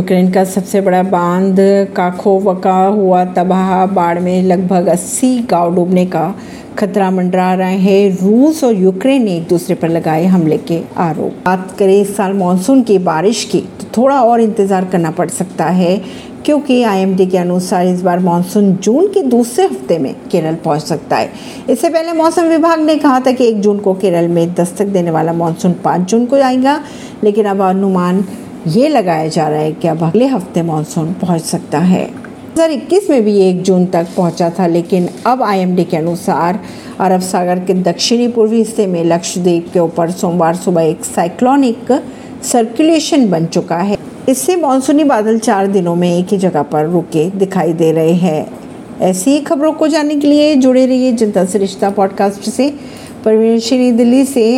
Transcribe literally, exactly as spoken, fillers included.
Ukraine का सबसे बड़ा बांध काखो वका हुआ तबाह। बाढ़ में लगभग अस्सी गांव डूबने का खतरा मंडरा रहे हैं। रूस और यूक्रेन ने एक दूसरे पर लगाए हमले के आरोप। बात करें इस साल मानसून की बारिश की तो थोड़ा और इंतज़ार करना पड़ सकता है, क्योंकि आईएमडी के अनुसार इस बार मानसून जून के दूसरे हफ्ते में केरल पहुंच सकता है। इससे पहले मौसम विभाग ने कहा था कि एक जून को केरल में दस्तक देने वाला मानसून पाँच जून को आएगा, लेकिन अब अनुमान ये लगाया जा रहा है कि अब अगले हफ्ते मानसून पहुंच सकता है। दो हज़ार इक्कीस में भी एक जून तक पहुंचा था, लेकिन अब आईएमडी के अनुसार अरब सागर के दक्षिणी पूर्वी हिस्से में लक्षद्वीप के ऊपर सोमवार सुबह एक साइक्लोनिक सर्कुलेशन बन चुका है। इससे मॉनसूनी बादल चार दिनों में एक ही जगह पर रुके दिखाई दे रहे हैं। ऐसी ही खबरों को जानने के लिए जुड़े रहिए जनता से रिश्ता पॉडकास्ट से। परवीन दिल्ली से।